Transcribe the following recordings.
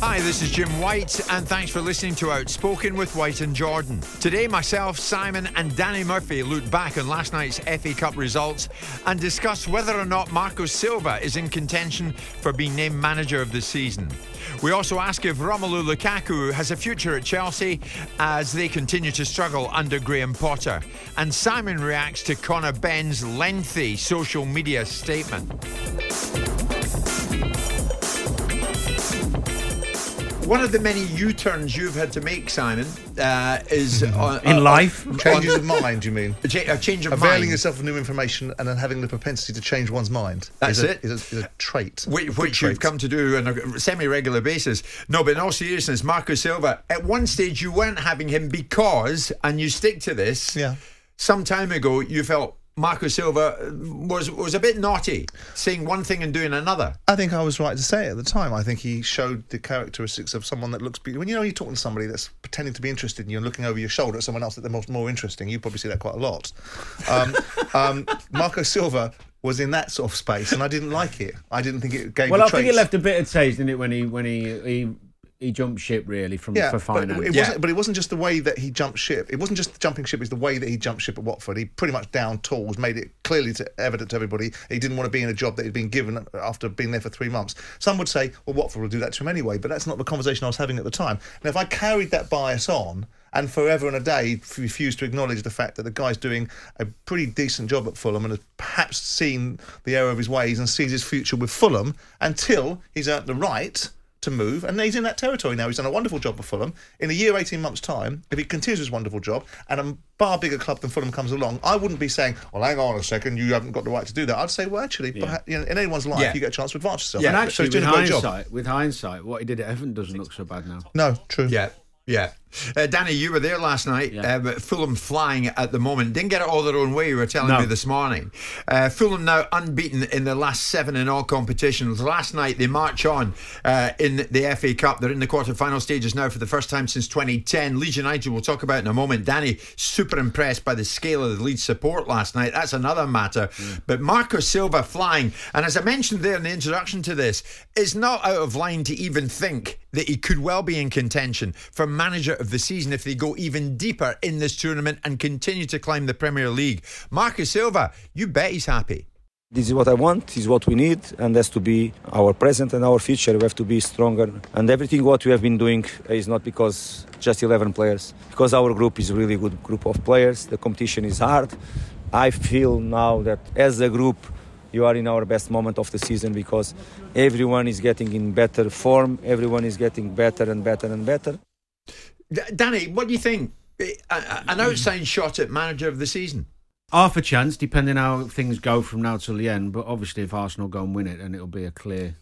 Hi, this is Jim White, and thanks for listening to Outspoken with White and Jordan. Today, myself, Simon and Danny Murphy look back on last night's FA Cup results and discuss whether or not Marcos Silva is in contention for being named manager of the season. We also ask if Romelu Lukaku has a future at Chelsea as they continue to struggle under Graham Potter. And Simon reacts to Conor Benn's lengthy social media statement. One of the many U-turns you've had to make, Simon, is... In life? Changes of mind, you mean? A change of mind. Availing yourself of new information and then having the propensity to change one's mind. That's a trait. Which you've come to do on a semi-regular basis. No, but in all seriousness, Marcos Silva, at one stage you weren't having him because, and you stick to this, some time ago you felt Marcos Silva was a bit naughty, saying one thing and doing another. I think I was right to say it at the time. I think he showed the characteristics of someone that looks... When you're talking to somebody that's pretending to be interested and you're looking over your shoulder at someone else that they're more interesting, you probably see that quite a lot. Marcos Silva was in that sort of space and I didn't like it. I didn't think it gave... I think it left a bit of taste in it when he jumped ship, really, for finance. But it wasn't just the way that he jumped ship. It wasn't just the jumping ship. It's the way that he jumped ship at Watford. He pretty much down tools, made it clearly evident to everybody he didn't want to be in a job that he'd been given after being there for 3 months. Some would say, well, Watford will do that to him anyway, but that's not the conversation I was having at the time. And if I carried that bias on and forever and a day refused to acknowledge the fact that the guy's doing a pretty decent job at Fulham and has perhaps seen the error of his ways and sees his future with Fulham until he's earned the right to move, and he's in that territory now. He's done a wonderful job for Fulham. In a year, 18 months' time, if he continues his wonderful job and a far bigger club than Fulham comes along, I wouldn't be saying, well, hang on a second, you haven't got the right to do that. I'd say, well, actually, in anyone's life, you get a chance to advance yourself. Yeah. And actually, so with hindsight, what he did at Everton doesn't look so bad now. No, true. Yeah. Danny, you were there last night. Fulham flying at the moment. Didn't get it all their own way, you were telling me this morning. Fulham now unbeaten in their last 7 in all competitions. Last night they march on in the FA Cup. They're in the quarter-final stages now for the first time since 2010. Leeds United, we'll talk about in a moment. Danny, super impressed by the scale of the Leeds support last night. That's another matter. But Marcos Silva flying. And as I mentioned there in the introduction to this, it's not out of line to even think that he could well be in contention for manager of the season if they go even deeper in this tournament and continue to climb the Premier League. Marcos Silva, you bet he's happy. This is what I want, this is what we need, and that's to be our present and our future. We have to be stronger. And everything what we have been doing is not because just 11 players, because our group is a really good group of players. The competition is hard. I feel now that as a group, you are in our best moment of the season because everyone is getting in better form, everyone is getting better and better and better. Danny, what do you think? An outside shot at manager of the season? Half a chance, depending how things go from now till the end. But obviously, if Arsenal go and win it, then it'll be a clear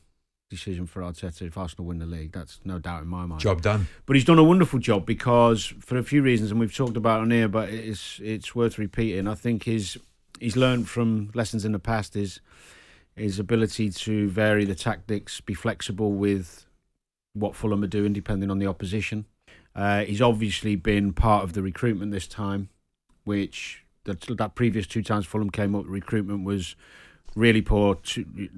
decision for Arteta. If Arsenal win the league, that's no doubt in my mind. Job done. But he's done a wonderful job because, for a few reasons, and we've talked about on here, but it's worth repeating. I think his he's learned from lessons in the past is his ability to vary the tactics, be flexible with what Fulham are doing depending on the opposition. He's obviously been part of the recruitment this time, which that previous two times Fulham came up, recruitment was really poor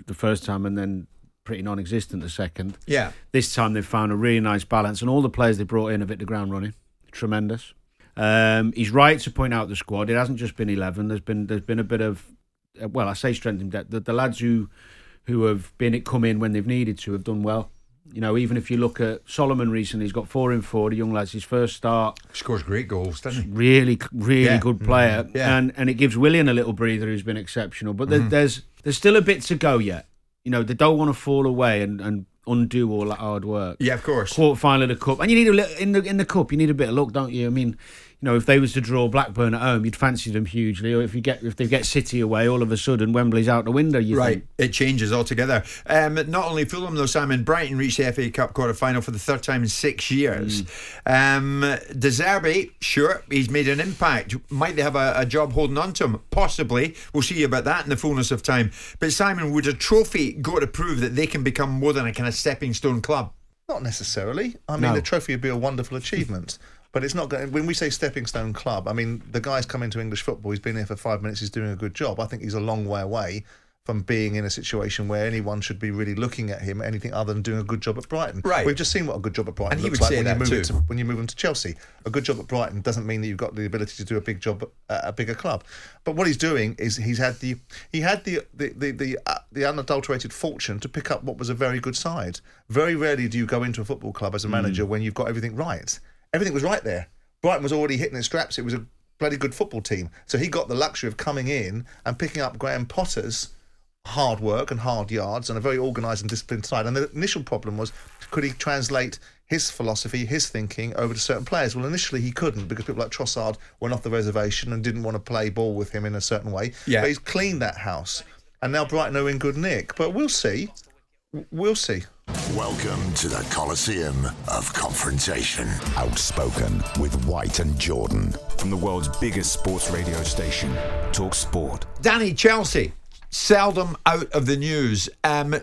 the first time and then pretty non-existent the second. Yeah. This time they've found a really nice balance, and all the players they brought in have hit the ground running. Tremendous. He's right to point out the squad. It hasn't just been 11. There's been a bit of, well, I say strength and depth. The lads who have been come in when they've needed to have done well. You know, even if you look at Solomon recently, he's got 4 in 4. The young lads, his first start. Scores great goals, doesn't he? Really yeah. Good player. Mm-hmm. Yeah. And it gives Willian a little breather, who's been exceptional. But there's still a bit to go yet. You know, they don't want to fall away and undo all that hard work. Yeah, of course. Quarter final of the cup, and you need in the cup. You need a bit of luck, don't you? I mean, you know, if they was to draw Blackburn at home, you'd fancy them hugely. Or if they get City away, all of a sudden Wembley's out the window. You think. It changes altogether. Not only Fulham though, Simon, Brighton reached the FA Cup quarter final for the third time in 6 years. De Zerbi, sure, he's made an impact. Might they have a job holding on to him? Possibly. We'll see about that in the fullness of time. But Simon, would a trophy go to prove that they can become more than a kind of stepping stone club? Not necessarily. I mean, the trophy would be a wonderful achievement. But it's not going. When we say stepping stone club, I mean, the guy's come into English football. He's been here for 5 minutes. He's doing a good job. I think he's a long way away from being in a situation where anyone should be really looking at him anything other than doing a good job at Brighton. Right. We've just seen what a good job at Brighton looks like when you move him to Chelsea. A good job at Brighton doesn't mean that you've got the ability to do a big job at a bigger club. But what he's doing is he had the unadulterated fortune to pick up what was a very good side. Very rarely do you go into a football club as a manager when you've got everything right. Everything was right there. Brighton was already hitting its straps. It was a bloody good football team. So he got the luxury of coming in and picking up Graham Potter's hard work and hard yards and a very organised and disciplined side. And the initial problem was, could he translate his philosophy, his thinking over to certain players? Well, initially he couldn't, because people like Trossard went off the reservation and didn't want to play ball with him in a certain way. Yeah. But he's cleaned that house. And now Brighton are in good nick. But we'll see. We'll see. Welcome to the Coliseum of Confrontation. Outspoken with White and Jordan. From the world's biggest sports radio station, Talk Sport. Danny, Chelsea, seldom out of the news.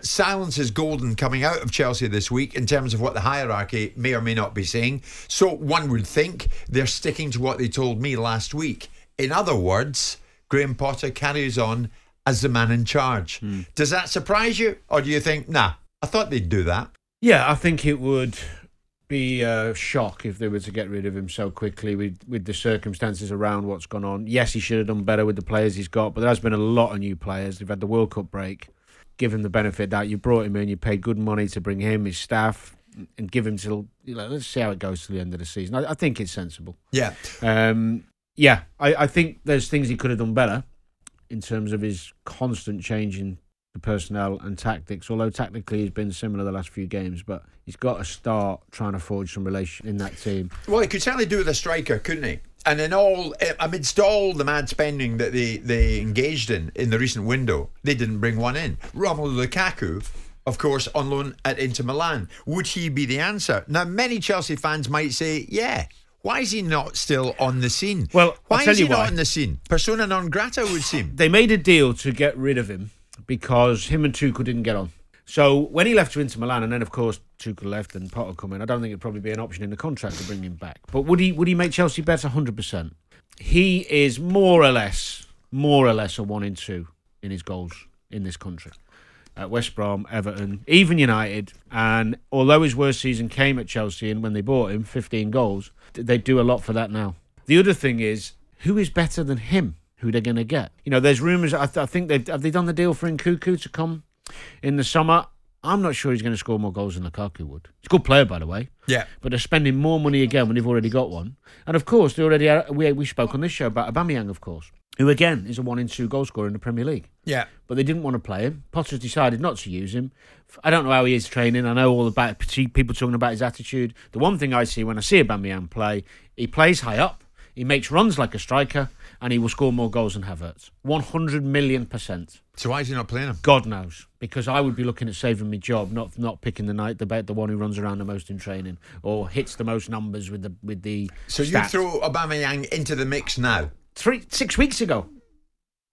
Silence is golden coming out of Chelsea this week in terms of what the hierarchy may or may not be saying. So one would think they're sticking to what they told me last week. In other words, Graham Potter carries on as the man in charge. Does that surprise you? Or do you think, nah, I thought they'd do that? Yeah, I think it would be a shock if they were to get rid of him so quickly with the circumstances around what's gone on. Yes, he should have done better with the players he's got, but there has been a lot of new players. They've had the World Cup break. Give him the benefit of that. You brought him in, you paid good money to bring him, his staff, and give him till, you know, let's see how it goes to the end of the season. I think it's sensible. Yeah. I think there's things he could have done better in terms of his constant change in the personnel and tactics, although tactically he's been similar the last few games, but he's got to start trying to forge some relation in that team. Well, he could certainly do with a striker, couldn't he? And amidst all the mad spending that they engaged in the recent window, they didn't bring one in. Romelu Lukaku, of course, on loan at Inter Milan. Would he be the answer? Now, many Chelsea fans might say, yeah. Why is he not still on the scene? Well, why is he not on the scene? Persona non grata would seem. They made a deal to get rid of him because him and Tuchel didn't get on. So when he left to Inter Milan, and then of course Tuchel left and Potter come in, I don't think it'd probably be an option in the contract to bring him back. But would he make Chelsea better? 100%. He is more or less a 1 in 2 in his goals in this country. At West Brom, Everton, even United, and although his worst season came at Chelsea, and when they bought him, 15 goals, they do a lot for that now. The other thing is, who is better than him? Who they're going to get? You know, there's rumours. I think they done the deal for Nkunku to come in the summer. I'm not sure he's going to score more goals than Lukaku would. He's a good player, by the way. Yeah. But they're spending more money again when they've already got one. And of course, they already are, we spoke on this show about Aubameyang, of course, who again is a 1 in 2 goal scorer in the Premier League. Yeah. But they didn't want to play him. Potter's decided not to use him. I don't know how he is training. I know all about people talking about his attitude. The one thing I see when I see Aubameyang play, he plays high up. He makes runs like a striker, and he will score more goals than Havertz. 100 million %. So why is he not playing him? God knows. Because I would be looking at saving my job, not picking the one who runs around the most in training or hits the most numbers with the. So stats. You throw Aubameyang into the mix now? 6 weeks ago.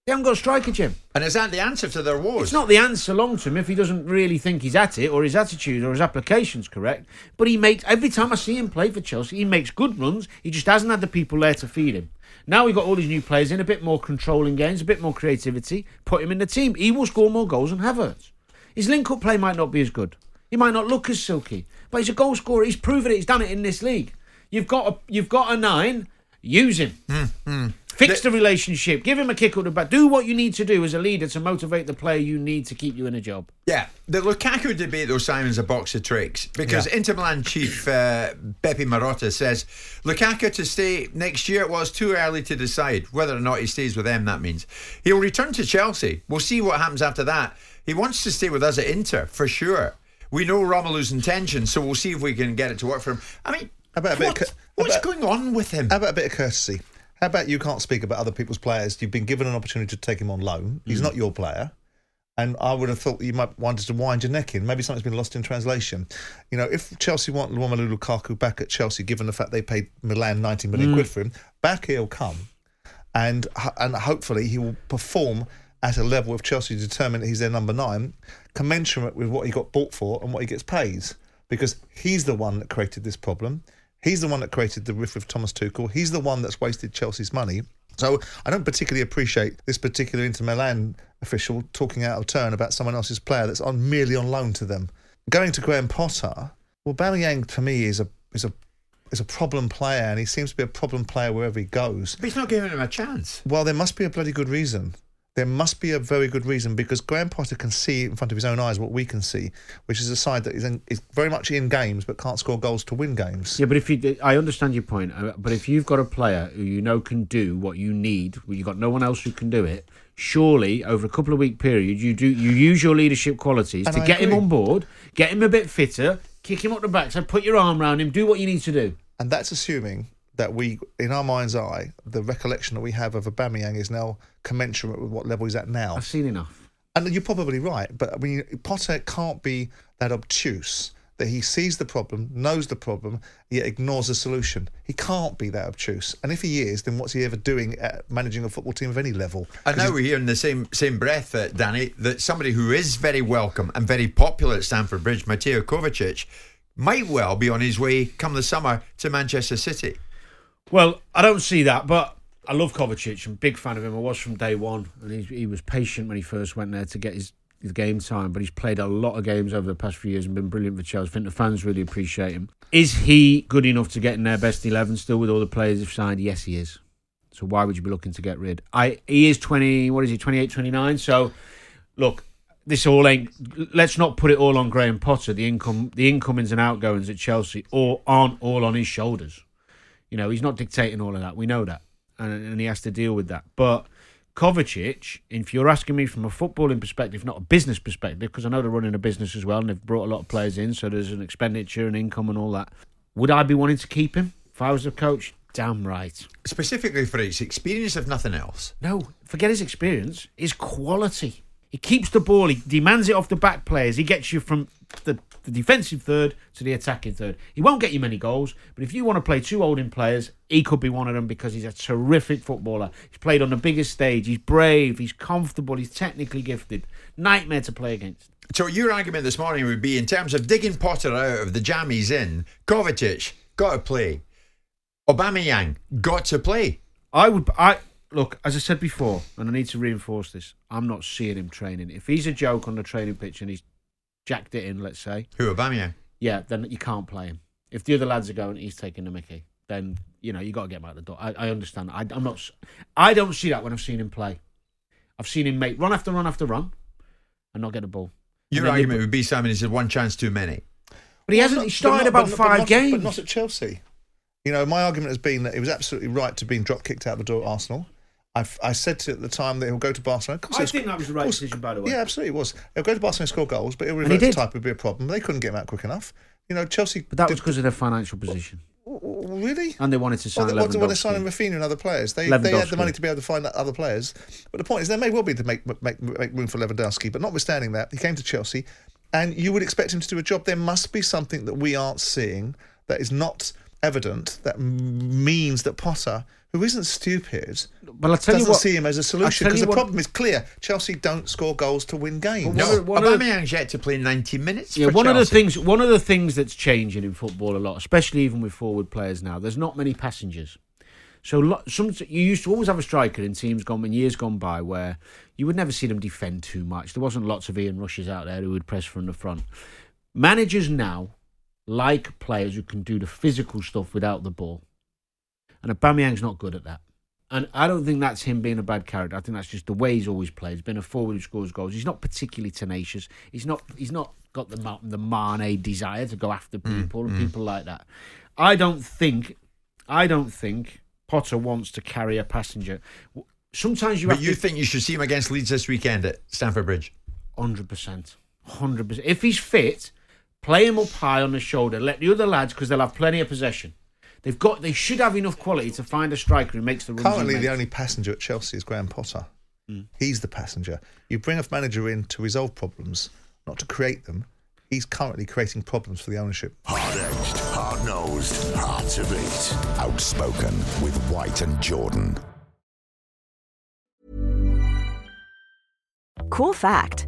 They haven't got a striker, Jim. And is that the answer to their woes? It's not the answer long term if he doesn't really think he's at it, or his attitude or his application's correct. But he makes, every time I see him play for Chelsea, he makes good runs. He just hasn't had the people there to feed him. Now we've got all these new players in, a bit more controlling games, a bit more creativity. Put him in the team. He will score more goals than Havertz. His link-up play might not be as good. He might not look as silky. But he's a goal scorer. He's proven it. He's done it in this league. You've got a nine. Use him. Fix the relationship. Give him a kick up the back. Do what you need to do as a leader to motivate the player you need to keep you in a job. Yeah. The Lukaku debate, though, Simon's a box of tricks. Because Inter Milan chief Beppe Marotta says, Lukaku to stay next year, well, it's too early to decide whether or not he stays with them, that means. He'll return to Chelsea. We'll see what happens after that. He wants to stay with us at Inter, for sure. We know Romelu's intentions, so we'll see if we can get it to work for him. I mean, what's going on with him? How about a bit of courtesy? How about you can't speak about other people's players? You've been given an opportunity to take him on loan. He's not your player. And I would have thought that you might want to wind your neck in. Maybe something's been lost in translation. You know, if Chelsea want Romelu Lukaku back at Chelsea, given the fact they paid Milan 90 million quid for him, back he'll come. And hopefully he will perform at a level if Chelsea determine he's their number nine, commensurate with what he got bought for and what he gets paid. Because he's the one that created this problem. He's the one that created the rift with Thomas Tuchel. He's the one that's wasted Chelsea's money. So I don't particularly appreciate this particular Inter Milan official talking out of turn about someone else's player that's on merely on loan to them. Going to Graham Potter, well, Aubameyang for me is a problem player, and he seems to be a problem player wherever he goes. But he's not giving him a chance. Well, there must be a bloody good reason. There must be a very good reason, because Graham Potter can see in front of his own eyes what we can see, which is a side that is very much in games but can't score goals to win games. Yeah, but I understand your point, but if you've got a player who you know can do what you need, you've got no one else who can do it, surely over a couple of week period you use your leadership qualities and to get him on board, get him a bit fitter, kick him up the backside, put your arm around him, do what you need to do. And that's assuming that we, in our mind's eye, the recollection that we have of Aubameyang is now commensurate with what level he's at now. I've seen enough. And you're probably right, but I mean, Potter can't be that obtuse that he sees the problem, knows the problem, yet ignores the solution. He can't be that obtuse. And if he is, then what's he ever doing at managing a football team of any level? And now we hear in the same breath, Danny, that somebody who is very welcome and very popular at Stamford Bridge, Mateo Kovacic, might well be on his way come the summer to Manchester City. Well, I don't see that, but I love Kovacic. I'm a big fan of him. I was from day one, and he was patient when he first went there to get his game time, but he's played a lot of games over the past few years and been brilliant for Chelsea. I think the fans really appreciate him. Is he good enough to get in their best 11 still with all the players they've signed? Yes, he is. So why would you be looking to get rid? He is 28, 29, so look, this all ain't. Let's not put it all on Graham Potter. The incomings and outgoings at Chelsea aren't all on his shoulders. You know, he's not dictating all of that. We know that. And he has to deal with that. But Kovacic, if you're asking me from a footballing perspective, not a business perspective, because I know they're running a business as well and they've brought a lot of players in, so there's an expenditure and income and all that. Would I be wanting to keep him if I was the coach? Damn right. Specifically for his experience, if nothing else? No, forget his experience. His quality. He keeps the ball. He demands it off the back players. He gets you from the defensive third to the attacking third. He won't get you many goals, but if you want to play two holding players, he could be one of them, because he's a terrific footballer. He's played on the biggest stage. He's brave. He's comfortable. He's technically gifted. Nightmare to play against. So your argument this morning would be, in terms of digging Potter out of the jam he's in, Kovacic got to play. Aubameyang got to play. Look, as I said before, and I need to reinforce this, I'm not seeing him training. If he's a joke on the training pitch and he's jacked it in, let's say. Who, Aubameyang? Yeah, then you can't play him. If the other lads are going, he's taking the mickey, then, you know, you got to get him out the door. I understand. I don't see that when I've seen him play. I've seen him make run after run after run and not get the ball. Your argument would be, Simon, is one chance too many. But he hasn't. He started about five games. But not at Chelsea. You know, my argument has been that it was absolutely right to being drop-kicked out the door at Arsenal. I said to at the time that he'll go to Barcelona. I think that was the right decision, by the way. Yeah, absolutely, it was. He'll go to Barcelona and score goals, but he'll revert to type would be a problem. They couldn't get him out quick enough. You know, Chelsea. But that was because of their financial position. Really? And they wanted to sign Lewandowski. Well, they signed Rafinha and other players. They had the money to be able to find other players. But the point is, there may well be to make room for Lewandowski. But notwithstanding that, he came to Chelsea, and you would expect him to do a job. There must be something that we aren't seeing that is not evident that means that Potter who isn't stupid, well, doesn't see him as a solution, because the problem is clear. Chelsea don't score goals to win games. No. Aubameyang's yet to play 90 minutes for Chelsea. One of the things that's changing in football a lot, especially even with forward players now, there's not many passengers. So you used to always have a striker in teams gone in years gone by where you would never see them defend too much. There wasn't lots of Ian Rushes out there who would press from the front. Managers now like players who can do the physical stuff without the ball. And Aubameyang's not good at that. And I don't think that's him being a bad character. I think that's just the way he's always played. He's been a forward who scores goals. He's not particularly tenacious. He's not got the Mane desire to go after people and people like that. I don't think Potter wants to carry a passenger. Sometimes you think you should see him against Leeds this weekend at Stamford Bridge? 100%. If he's fit, play him up high on the shoulder. Let the other lads, because they'll have plenty of possession. They should have enough quality to find a striker who makes the runs. Currently, the only passenger at Chelsea is Graham Potter. He's the passenger. You bring a manager in to resolve problems, not to create them. He's currently creating problems for the ownership. Hard-edged, hard-nosed, hard to beat. Outspoken with White and Jordan. Cool fact,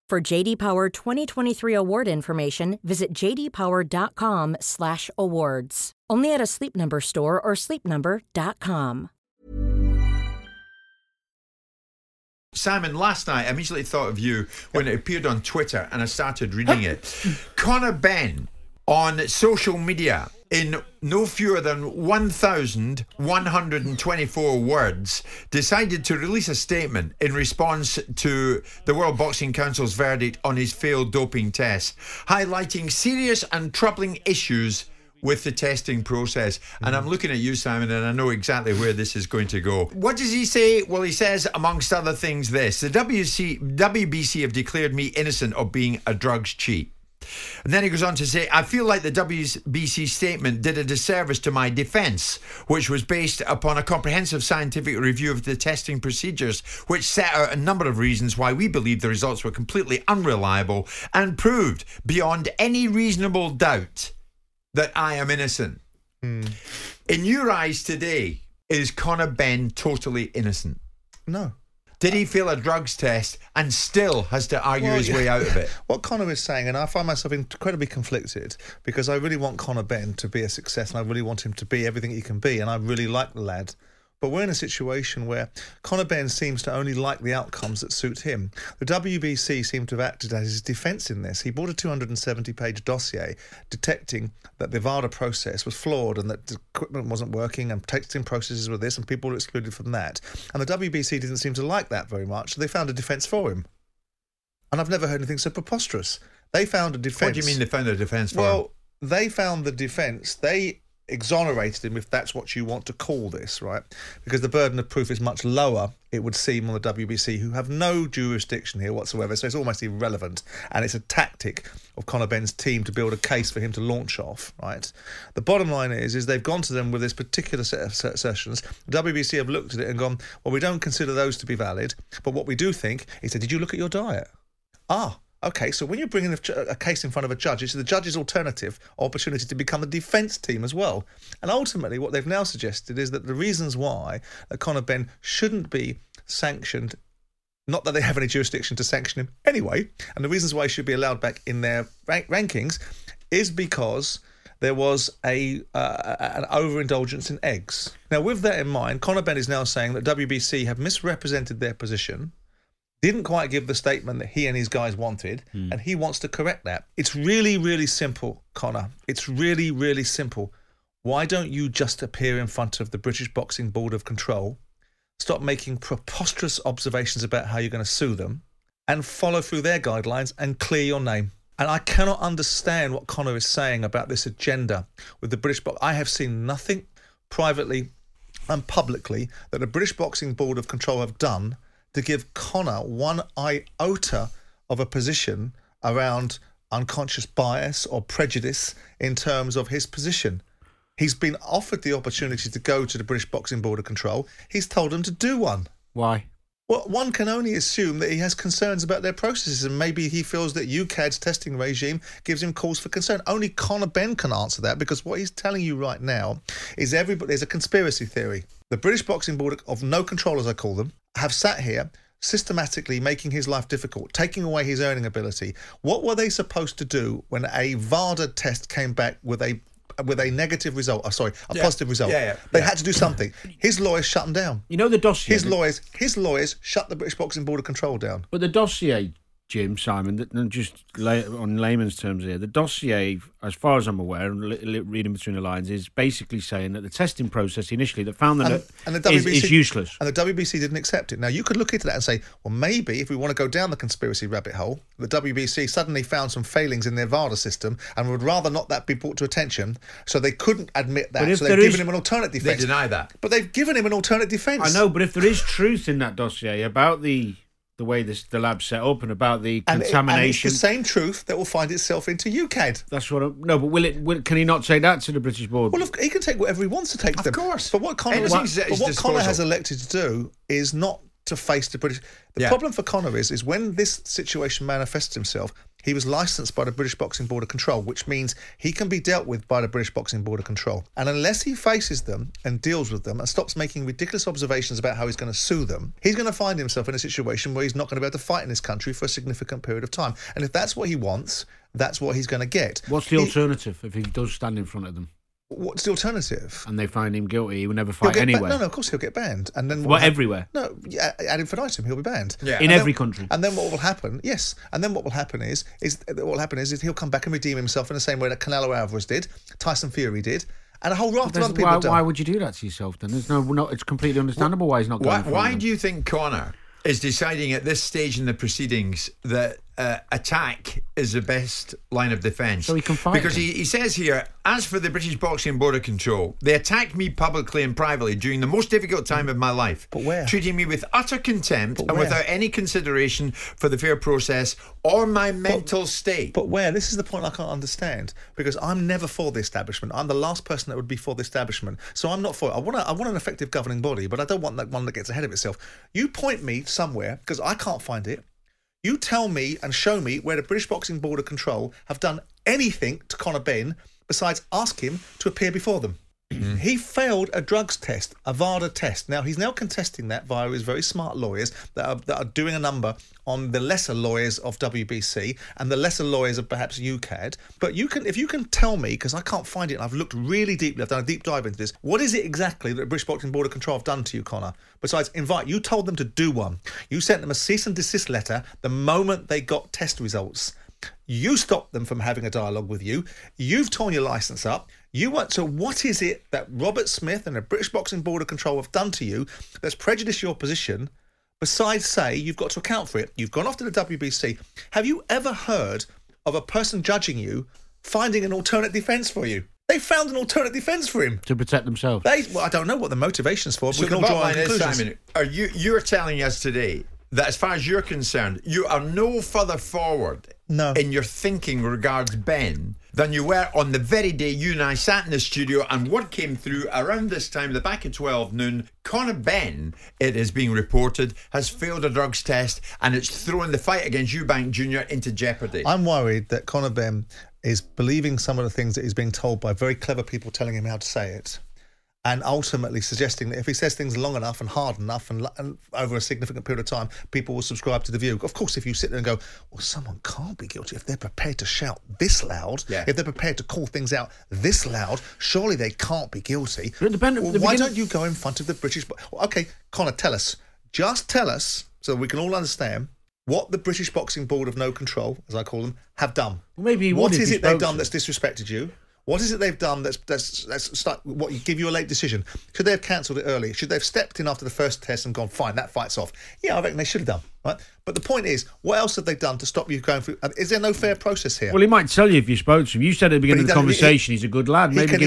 For J.D. Power 2023 award information, visit jdpower.com/awards. Only at a Sleep Number store or sleepnumber.com. Simon, last night I immediately thought of you when it appeared on Twitter and I started reading it. Conor Benn on social media in no fewer than 1,124 words decided to release a statement in response to the World Boxing Council's verdict on his failed doping test, highlighting serious and troubling issues with the testing process. And I'm looking at you, Simon, and I know exactly where this is going to go. What does he say? Well, he says, amongst other things, this: the WBC have declared me innocent of being a drugs cheat. And then he goes on to say, I feel like the WBC statement did a disservice to my defence, which was based upon a comprehensive scientific review of the testing procedures, which set out a number of reasons why we believe the results were completely unreliable and proved beyond any reasonable doubt that I am innocent. In your eyes today, is Conor Benn totally innocent? No. Did he fail a drugs test and still has to argue his way out of it? What Conor is saying, and I find myself incredibly conflicted, because I really want Conor Benn to be a success and I really want him to be everything he can be, and I really like the lad. But we're in a situation where Conor Benn seems to only like the outcomes that suit him. The WBC seemed to have acted as his defence in this. He brought a 270-page dossier detecting that the VADA process was flawed and that the equipment wasn't working and testing processes were this and people were excluded from that. And the WBC didn't seem to like that very much, so they found a defence for him. And I've never heard anything so preposterous. They found a defence. What do you mean they found a defence for him? Well, they found the defence. They exonerated him, if that's what you want to call this, right? Because the burden of proof is much lower, it would seem, on the WBC, who have no jurisdiction here whatsoever, so it's almost irrelevant, and it's a tactic of Conor Benn's team to build a case for him to launch off, right? The bottom line is they've gone to them with this particular set of assertions. The WBC have looked at it and gone, well, we don't consider those to be valid, but what we do think is that, did you look at your diet? Okay, so when you're bringing a case in front of a judge, it's the judge's alternative opportunity to become a defence team as well. And ultimately, what they've now suggested is that the reasons why Conor Benn shouldn't be sanctioned, not that they have any jurisdiction to sanction him anyway, and the reasons why he should be allowed back in their rankings is because there was an overindulgence in eggs. Now, with that in mind, Conor Benn is now saying that WBC have misrepresented their position, didn't quite give the statement that he and his guys wanted, and he wants to correct that. It's really, really simple, Conor. It's really, really simple. Why don't you just appear in front of the British Boxing Board of Control, stop making preposterous observations about how you're going to sue them, and follow through their guidelines and clear your name? And I cannot understand what Conor is saying about this agenda with the British Box. I have seen nothing privately and publicly that the British Boxing Board of Control have done to give Conor one iota of a position around unconscious bias or prejudice in terms of his position. He's been offered the opportunity to go to the British Boxing Board of Control. He's told them to do one. Why? Well, one can only assume that he has concerns about their processes, and maybe he feels that UKAD's testing regime gives him cause for concern. Only Conor Benn can answer that, because what he's telling you right now is there's a conspiracy theory. The British Boxing Board of No Control, as I call them, have sat here systematically making his life difficult, taking away his earning ability. What were they supposed to do when a VADA test came back with a negative result? Positive result. They had to do something. His lawyers shut him down. You know the dossier. His lawyers shut the British Boxing Board of Control down. But the dossier, Jim, Simon, just on layman's terms here, the dossier, as far as I'm aware, and reading between the lines, is basically saying that the testing process initially that found that is useless. And the WBC didn't accept it. Now, you could look into that and say, well, maybe if we want to go down the conspiracy rabbit hole, the WBC suddenly found some failings in their VADA system and would rather not that be brought to attention, so they couldn't admit that, so they've given him an alternate defence. They deny that. But they've given him an alternate defence. I know, but if there is truth in that dossier about the way the lab's set up and about the contamination. And it's the same truth that will find itself into UKAD. That's what but can he not take that to the British board? Well, he can take whatever he wants to take to them. Of course. But what Conor has elected to do is not to face the British. The problem for Conor is when this situation manifests himself, he was licensed by the British Boxing Board of Control, which means he can be dealt with by the British Boxing Board of Control. And unless he faces them and deals with them and stops making ridiculous observations about how he's going to sue them, he's going to find himself in a situation where he's not going to be able to fight in this country for a significant period of time. And if that's what he wants, that's what he's going to get. What's the alternative if he does stand in front of them? What's the alternative? And they find him guilty. He will never fight anywhere. No, of course he'll get banned. And then everywhere? No, ad infinitum, he'll be banned. Yeah. In every country. And then what will happen, yes. And then what will happen is he'll come back and redeem himself in the same way that Canelo Alvarez did, Tyson Fury did, and a whole raft of other people done. Why would you do that to yourself then? It's completely understandable why he's not going for it. Why do you think Conor is deciding at this stage in the proceedings that attack is the best line of defence? So he can fight. Because he says here, as for the British Boxing Board of Control, they attacked me publicly and privately during the most difficult time of my life. But where? Treating me with utter contempt and without any consideration for the fair process or my mental state. But where? This is the point I can't understand, because I'm never for the establishment. I'm the last person that would be for the establishment. So I'm not for it. I want an effective governing body, but I don't want that one that gets ahead of itself. You point me somewhere, because I can't find it. You tell me and show me where the British Boxing Board of Control have done anything to Conor Benn besides ask him to appear before them. He failed a drugs test, a VADA test. Now, he's now contesting that via his very smart lawyers that are doing a number on the lesser lawyers of WBC and the lesser lawyers of perhaps UKAD. But if you can tell me, because I can't find it, and I've looked really deeply, I've done a deep dive into this, what is it exactly that the British Boxing Board of Control have done to you, Conor? Besides, you told them to do one. You sent them a cease and desist letter the moment they got test results. You stopped them from having a dialogue with you. You've torn your licence up. So what is it that Robert Smith and the British Boxing Board of Control have done to you that's prejudiced your position, besides say you've got to account for it? You've gone off to the WBC. Have you ever heard of a person judging you finding an alternate defence for you? They found an alternate defence for him. To protect themselves. I don't know what the motivation's for, but so we can all draw our conclusions. Simon, you're telling us today that as far as you're concerned, you are no further forward in your thinking regards Ben than you were on the very day you and I sat in the studio, and word came through around this time, the back of 12 noon, Conor Benn, it is being reported, has failed a drugs test, and it's thrown the fight against Eubank Jr. into jeopardy. I'm worried that Conor Benn is believing some of the things that he's being told by very clever people telling him how to say it, and ultimately suggesting that if he says things long enough and hard enough and over a significant period of time, people will subscribe to the view. Of course, if you sit there and go, well, someone can't be guilty if they're prepared to shout this loud, if they're prepared to call things out this loud, surely they can't be guilty. Why don't you go in front of the British... OK, Conor, tell us. Just tell us, so we can all understand, what the British Boxing Board of No Control, as I call them, have done. Well, maybe what is it they've done that's disrespected you? What is it they've done that's give you a late decision? Should they have cancelled it early? Should they have stepped in after the first test and gone, fine, that fight's off? Yeah, I reckon they should have done, right? But the point is, what else have they done to stop you going through? Is there no fair process here? Well, he might tell you if you spoke to him. You said at the beginning of the conversation he's a good lad. Maybe can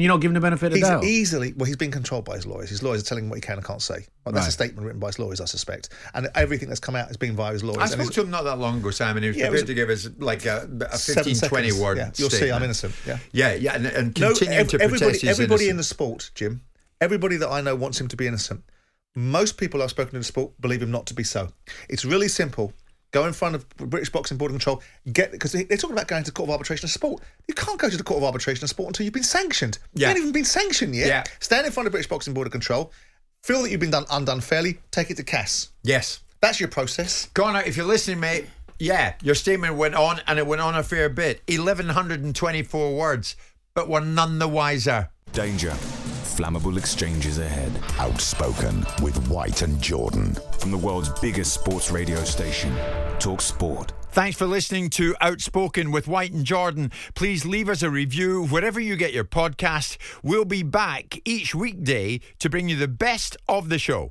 you not give him the benefit of the doubt? He's been controlled by his lawyers. His lawyers are telling him what he can and can't say. Well, that's a statement written by his lawyers, I suspect. And everything that's come out has been via his lawyers. I spoke to him not that long ago, Simon. He was prepared to give us like a 15, 20 word statement. You'll see, I'm innocent. Yeah. And continuing to protest his innocence. Everybody in the sport, Jim, everybody that I know wants him to be innocent. Most people I've spoken to in the sport believe him not to be so. It's really simple. Go in front of British Boxing Board of Control, because they're talking about going to the Court of Arbitration of Sport. You can't go to the Court of Arbitration of Sport until you've been sanctioned. You haven't even been sanctioned yet. Yeah. Stand in front of British Boxing Board of Control, feel that you've been undone fairly, take it to CAS. Yes. That's your process. Connor, if you're listening, mate, your statement went on, and it went on a fair bit. 1,124 words, but we're none the wiser. Danger. Flammable exchanges ahead. Outspoken with White and Jordan from the world's biggest sports radio station, Talk Sport. Thanks for listening to Outspoken with White and Jordan. Please leave us a review wherever you get your podcast. We'll be back each weekday to bring you the best of the show.